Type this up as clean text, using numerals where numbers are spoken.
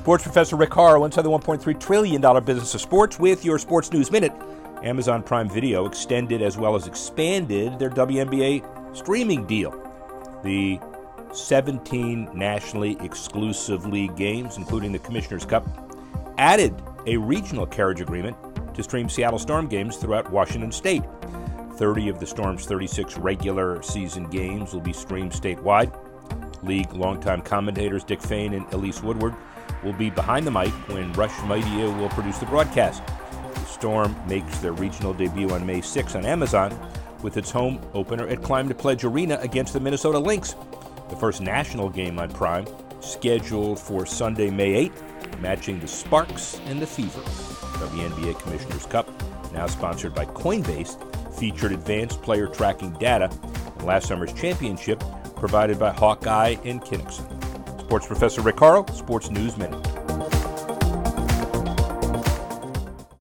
Sports professor Rick Harlow inside the $1.3 trillion business of sports with your Sports News Minute. Amazon Prime Video extended as well as expanded their WNBA streaming deal. The 17 nationally exclusive league games, including the Commissioner's Cup, added a regional carriage agreement to stream Seattle Storm games throughout Washington State. 30 of the Storm's 36 regular season games will be streamed statewide. League longtime commentators Dick Fain and Elise Woodward will be behind the mic when Rush Media will produce the broadcast. The Storm makes their regional debut on May 6 on Amazon with its home opener at Climate Pledge Arena against the Minnesota Lynx. The first national game on Prime, scheduled for Sunday, May 8, matching the Sparks and the Fever. WNBA Commissioner's Cup, now sponsored by Coinbase, featured advanced player tracking data in last summer's championship provided by Hawkeye and Kinnickson. Sports professor Rick Harlow, Sports News Minute.